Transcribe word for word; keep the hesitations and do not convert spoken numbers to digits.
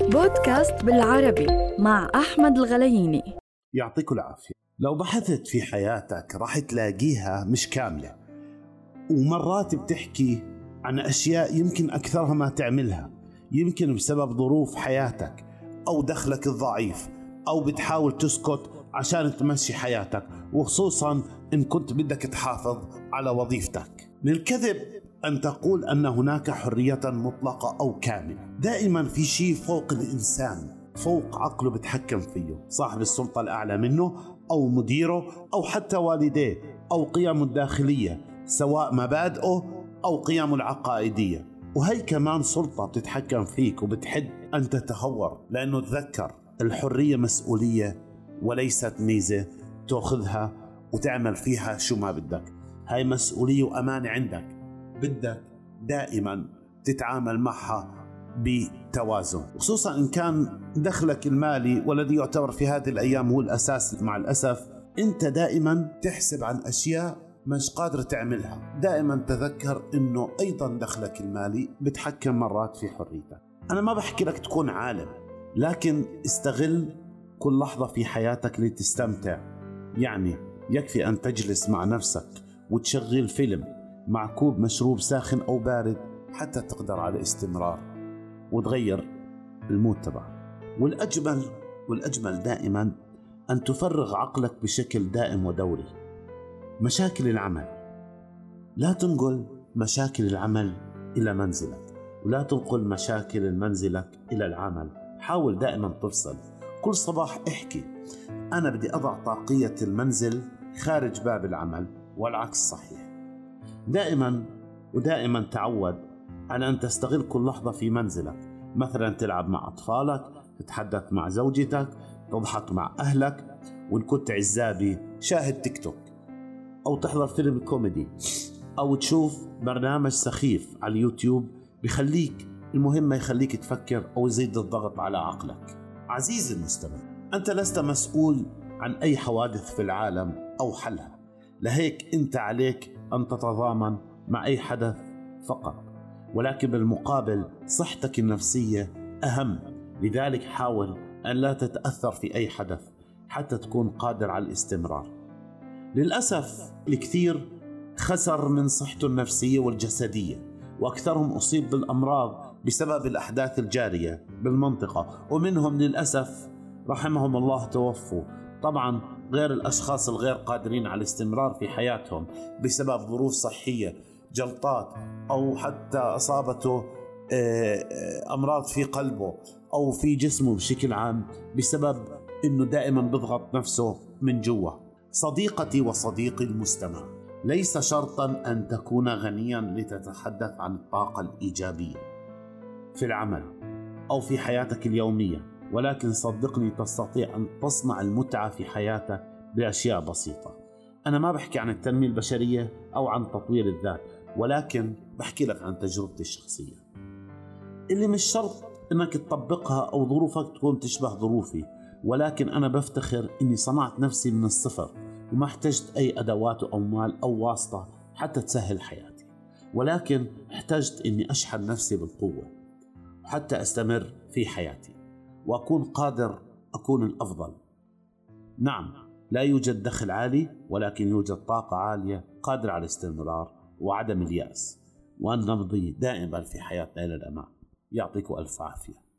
بودكاست بالعربي مع أحمد الغلييني. يعطيكم العافية. لو بحثت في حياتك راح تلاقيها مش كاملة، ومرات بتحكي عن أشياء يمكن أكثرها ما تعملها، يمكن بسبب ظروف حياتك أو دخلك الضعيف، أو بتحاول تسكت عشان تمشي حياتك، وخصوصا إن كنت بدك تحافظ على وظيفتك. من الكذب أن تقول أن هناك حرية مطلقة أو كاملة. دائما في شيء فوق الإنسان، فوق عقله، بتحكم فيه صاحب السلطة الأعلى منه أو مديره أو حتى والديه، أو قيمه الداخلية، سواء مبادئه أو قيمه العقائدية. وهي كمان سلطة بتتحكم فيك وبتحد أن تتهور، لأنه تذكر الحرية مسؤولية وليست ميزة تأخذها وتعمل فيها شو ما بدك. هاي مسؤولية وأمان عندك، بدك دائما تتعامل معها بتوازن، خصوصا إن كان دخلك المالي والذي يعتبر في هذه الأيام هو الأساس. مع الأسف أنت دائما تحسب عن أشياء مش قادر تعملها. دائما تذكر أنه أيضا دخلك المالي بتحكم مرات في حريتك. أنا ما بحكي لك تكون عالم، لكن استغل كل لحظة في حياتك لتستمتع. يعني يكفي أن تجلس مع نفسك وتشغل فيلم مع كوب مشروب ساخن أو بارد حتى تقدر على استمرار وتغير المود تبعك. والأجمل والأجمل دائما أن تفرغ عقلك بشكل دائم ودوري. مشاكل العمل، لا تنقل مشاكل العمل إلى منزلك، ولا تنقل مشاكل منزلك إلى العمل. حاول دائما تفصل. كل صباح احكي أنا بدي أضع طاقية المنزل خارج باب العمل، والعكس صحيح. دائما ودائما تعود على أن تستغل كل لحظة في منزلك. مثلا تلعب مع أطفالك، تتحدث مع زوجتك، تضحك مع أهلك، وإن كنت عزابي شاهد تيك توك، أو تحضر فيلم كوميدي، أو تشوف برنامج سخيف على اليوتيوب بيخليك، المهمة يخليك تفكر أو يزيد الضغط على عقلك. عزيزي المستمع، أنت لست مسؤول عن أي حوادث في العالم أو حلها، لهيك أنت عليك أن تتضامن مع أي حدث فقط، ولكن بالمقابل صحتك النفسية أهم. لذلك حاول أن لا تتأثر في أي حدث حتى تكون قادر على الاستمرار. للأسف الكثير خسر من صحته النفسية والجسدية، وأكثرهم أصيب بالأمراض بسبب الأحداث الجارية بالمنطقة، ومنهم للأسف رحمهم الله توفوا. طبعا غير الأشخاص الغير قادرين على الاستمرار في حياتهم بسبب ظروف صحية، جلطات، أو حتى أصابته أمراض في قلبه أو في جسمه بشكل عام، بسبب أنه دائما بضغط نفسه من جوا. صديقتي وصديقي المستمع، ليس شرطا أن تكون غنيا لتتحدث عن الطاقة الإيجابية في العمل أو في حياتك اليومية، ولكن صدقني تستطيع أن تصنع المتعة في حياتك بأشياء بسيطة. أنا ما بحكي عن التنمية البشرية أو عن تطوير الذات، ولكن بحكي لك عن تجربتي الشخصية، اللي مش شرط أنك تطبقها أو ظروفك تكون تشبه ظروفي، ولكن أنا بفتخر أني صنعت نفسي من الصفر، وما احتجت أي أدوات أو مال أو واسطة حتى تسهل حياتي، ولكن احتجت أني أشحن نفسي بالقوة حتى أستمر في حياتي وأكون قادر أكون الأفضل. نعم، لا يوجد دخل عالي، ولكن يوجد طاقة عالية قادرة على الاستمرار وعدم اليأس، وأن نمضي دائما في حياتنا إلى الأمام. يعطيكم ألف عافية.